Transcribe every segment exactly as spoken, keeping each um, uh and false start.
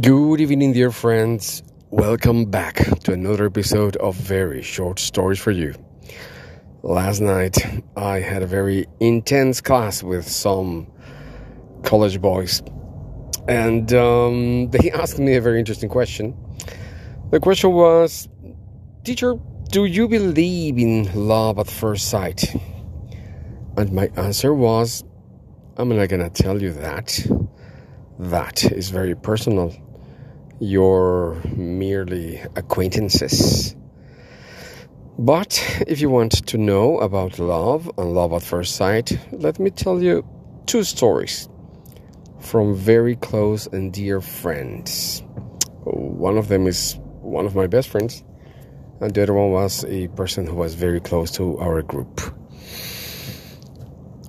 Good evening, dear friends. Welcome back to another episode of Very Short Stories for You. Last night, I had a very intense class with some college boys. And um, they asked me a very interesting question. The question was, "Teacher, do you believe in love at first sight?" And my answer was, "I'm not going to tell you that. That is very personal. You're merely acquaintances. But if you want to know about love and love at first sight, let me tell you two stories from very close and dear friends. One of them is one of my best friends, and the other one was a person who was very close to our group.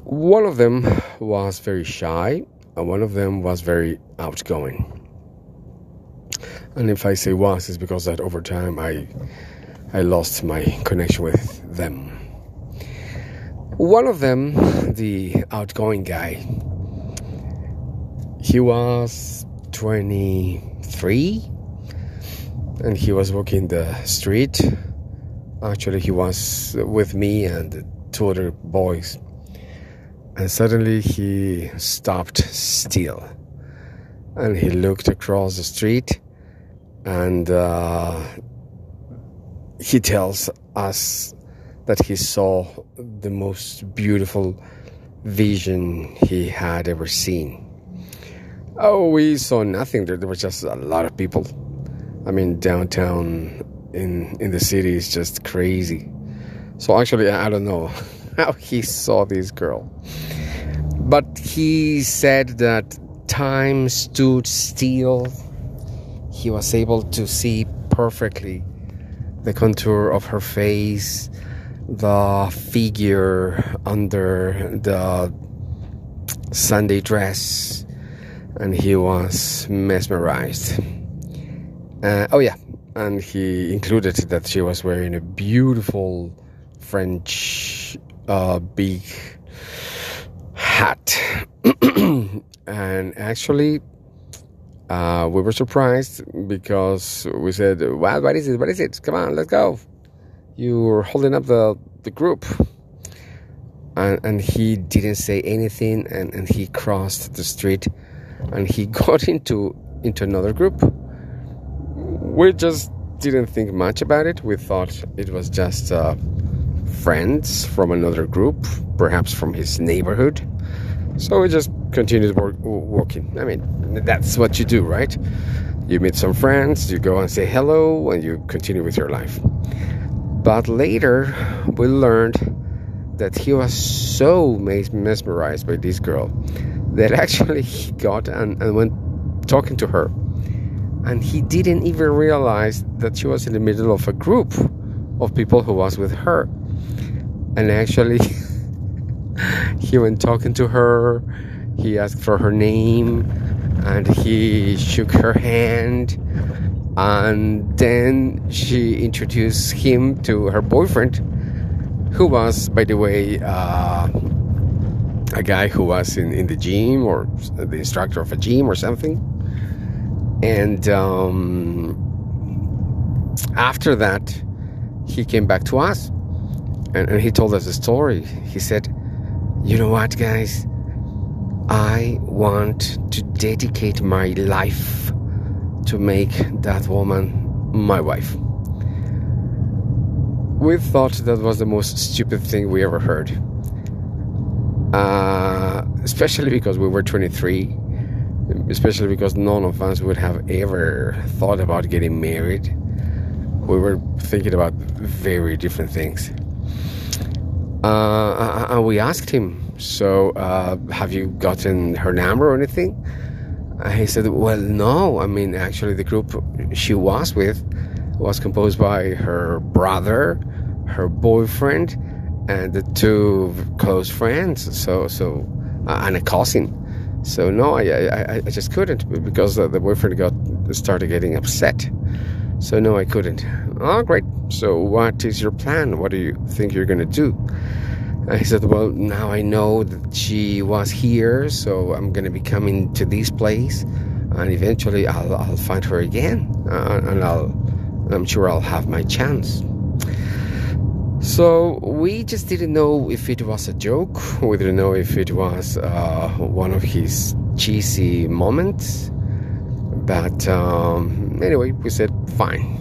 One of them was very shy, and one of them was very outgoing. And if I say was, it's because that over time I I lost my connection with them. One of them, the outgoing guy, he was twenty-three, and he was walking the street. Actually, he was with me and two other boys. And suddenly he stopped still. And he looked across the street. And uh, he tells us that he saw the most beautiful vision he had ever seen. Oh, we saw nothing. There, there was just a lot of people. I mean, downtown in, in the city is just crazy. So actually, I don't know how he saw this girl. But he said that time stood still. He was able to see perfectly the contour of her face, the figure under the Sunday dress, and he was mesmerized. Uh, oh yeah, and he included that she was wearing a beautiful French uh, big hat. And actually, Uh, we were surprised because we said, "Well, what is it? What is it? Come on, let's go. You're holding up the, the group." And, and he didn't say anything, and, and he crossed the street, and he got into into another group. We just didn't think much about it. We thought it was just uh, friends from another group, perhaps from his neighborhood. So we just continued walking. I mean, that's what you do, right? You meet some friends, you go and say hello, and you continue with your life. But later, we learned that he was so mesmerized by this girl that actually he got and, and went talking to her. And he didn't even realize that she was in the middle of a group of people who was with her. And actually, he went talking to her. He asked for her name, and he shook her hand, and then she introduced him to her boyfriend, who was, by the way, uh, a guy who was in, in the gym, or the instructor of a gym or something. And um, after that, he came back to us, and, and he told us a story. He said, "You know what, guys? I want to dedicate my life to make that woman my wife." We thought that was the most stupid thing we ever heard. Uh, especially because we were twenty-three. Especially because none of us would have ever thought about getting married. We were thinking about very different things. Uh, and we asked him, so uh, have you gotten her number or anything? And he said, well, no. I mean, actually, the group she was with was composed by her brother, her boyfriend, and the two close friends, so so uh, and a cousin. So no, I, I, I just couldn't, because the boyfriend got started getting upset. So no, I couldn't. Oh, great. So what is your plan? What do you think you're going to do? And he said, well, now I know that she was here, so I'm going to be coming to this place. and eventually I'll, I'll find her again, uh, and I'll, I'm sure I'll have my chance. So we just didn't know if it was a joke. We didn't know if it was uh, one of his cheesy moments. But um, anyway, we said, fine.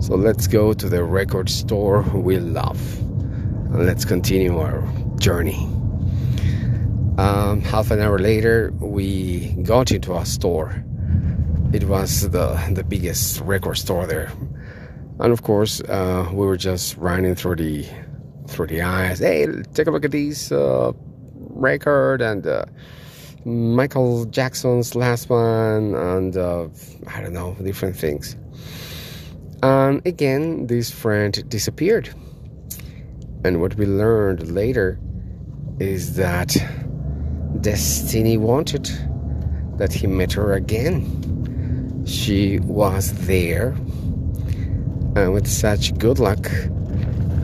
So let's go to the record store we love. And let's continue our journey. Um, half an hour later, we got into a store. It was the, the biggest record store there. And of course, uh, we were just running through the through the aisles. Hey, take a look at this uh, record and uh, Michael Jackson's last one, and uh, I don't know, different things. And again, this friend disappeared. And what we learned later is that destiny wanted that he met her again. She was there. And with such good luck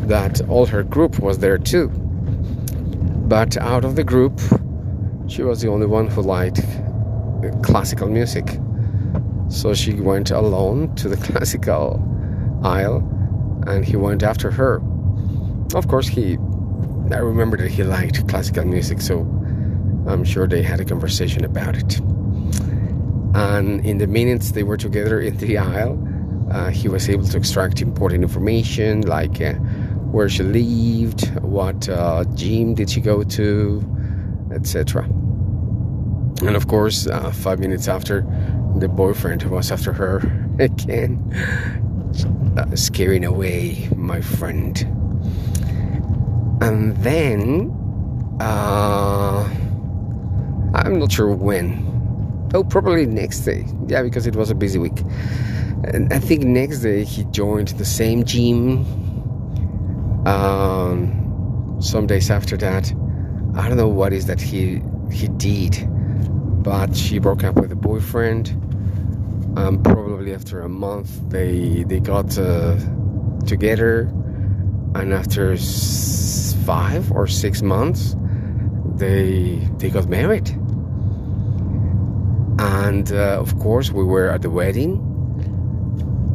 that all her group was there too. But out of the group, she was the only one who liked classical music. So she went alone to the classical aisle, and he went after her. Of course, he, I remember that he liked classical music, so I'm sure they had a conversation about it. And in the minutes they were together in the aisle, Uh, he was able to extract important information, like uh, where she lived, what uh, gym did she go to, et cetera. And of course, uh, five minutes after, the boyfriend was after her again, uh, scaring away my friend. And then, uh, I'm not sure when. Oh, probably next day. Yeah, because it was a busy week. And I think next day he joined the same gym. Um, some days after that, I don't know what is that he he did, but she broke up with a boyfriend. Um, probably after a month they they got uh, together, and after s- five or six months they they got married. And uh, of course we were at the wedding.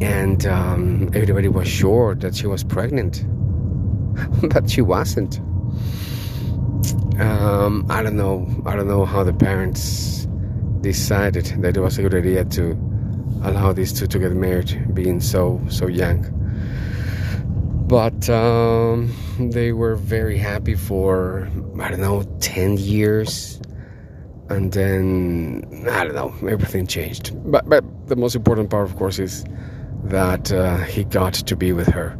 And um, everybody was sure that she was pregnant, but she wasn't. Um, I don't know. I don't know how the parents decided that it was a good idea to allow these two to get married, being so so young. But um, they were very happy for I don't know ten years, and then I don't know. Everything changed. But but the most important part, of course, is that uh, he got to be with her,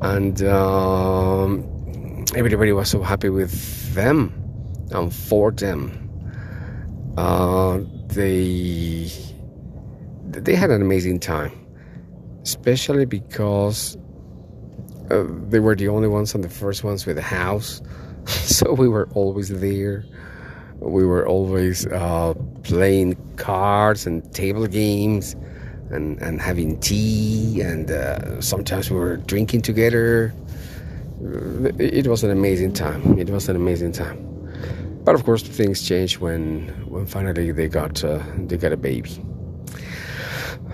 and um, everybody was so happy with them and for them. Uh, they they had an amazing time, especially because uh, they were the only ones and the first ones with a house, so we were always there. We were always uh, playing cards and table games. And, and having tea, and uh, sometimes we were drinking together. It was an amazing time. It was an amazing time. But of course, things changed when when finally they got uh, they got a baby.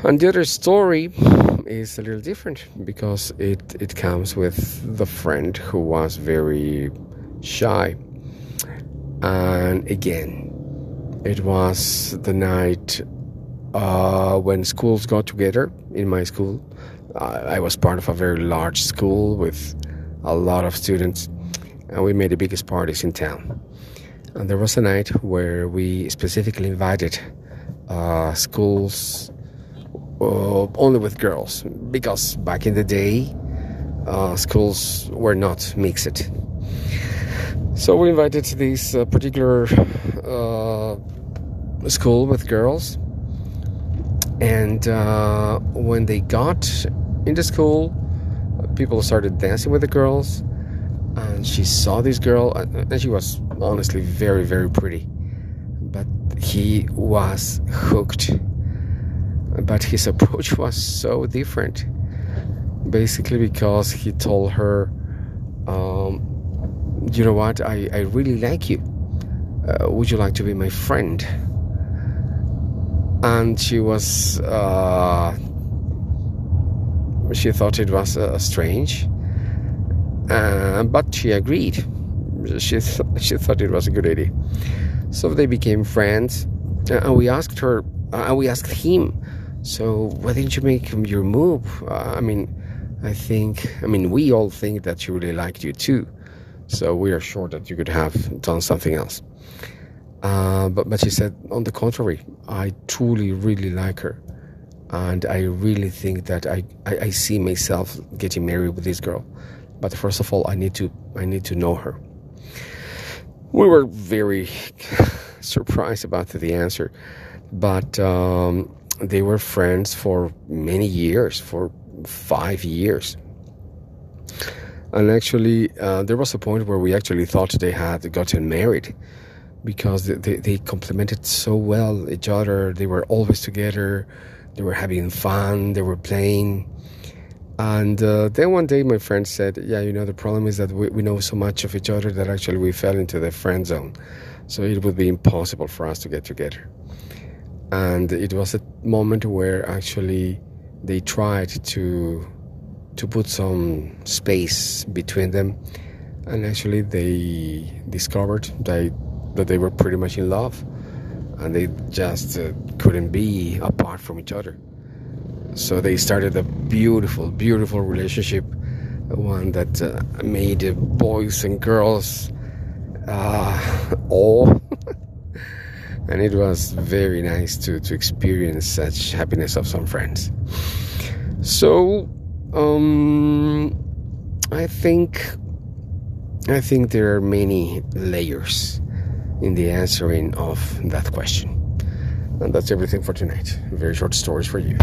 And the other story is a little different because it it comes with the friend who was very shy. And again, it was the night. Uh, when schools got together in my school, uh, I was part of a very large school with a lot of students, and we made the biggest parties in town. And there was a night where we specifically invited uh, schools uh, only with girls, because back in the day, uh, schools were not mixed. So we invited this uh, particular uh, school with girls. And uh, when they got into school, people started dancing with the girls. And she saw this girl, and she was honestly very, very pretty. But he was hooked. But his approach was so different. Basically because he told her, um, you know what, I, I really like you. Uh, would you like to be my friend? and she was uh, she thought it was uh, strange, uh, but she agreed. She th she thought it was a good idea, so they became friends. Uh, and we asked her, uh, we asked him, so why didn't you make your move? Uh, I mean, I think, I mean, we all think that she really liked you too, so we are sure that you could have done something else. Uh, but, but she said, on the contrary, I truly, really like her. And I really think that I, I, I see myself getting married with this girl. But first of all, I need to, I need to know her. We were very surprised about the answer. But um, they were friends for many years, for five years. And actually, uh, there was a point where we actually thought they had gotten married, because they, they complemented so well each other. They were always together, they were having fun, they were playing. And uh, then one day my friend said, yeah, you know, the problem is that we, we know so much of each other that actually we fell into the friend zone. So it would be impossible for us to get together. And it was a moment where actually they tried to, to put some space between them. And actually they discovered that that they were pretty much in love, and they just uh, couldn't be apart from each other. So they started a beautiful, beautiful relationship, one that uh, made uh, boys and girls uh, awe. And it was very nice to, to experience such happiness of some friends. So, um, I think, I think there are many layers in the answering of that question. And that's everything for tonight. Very short stories for you.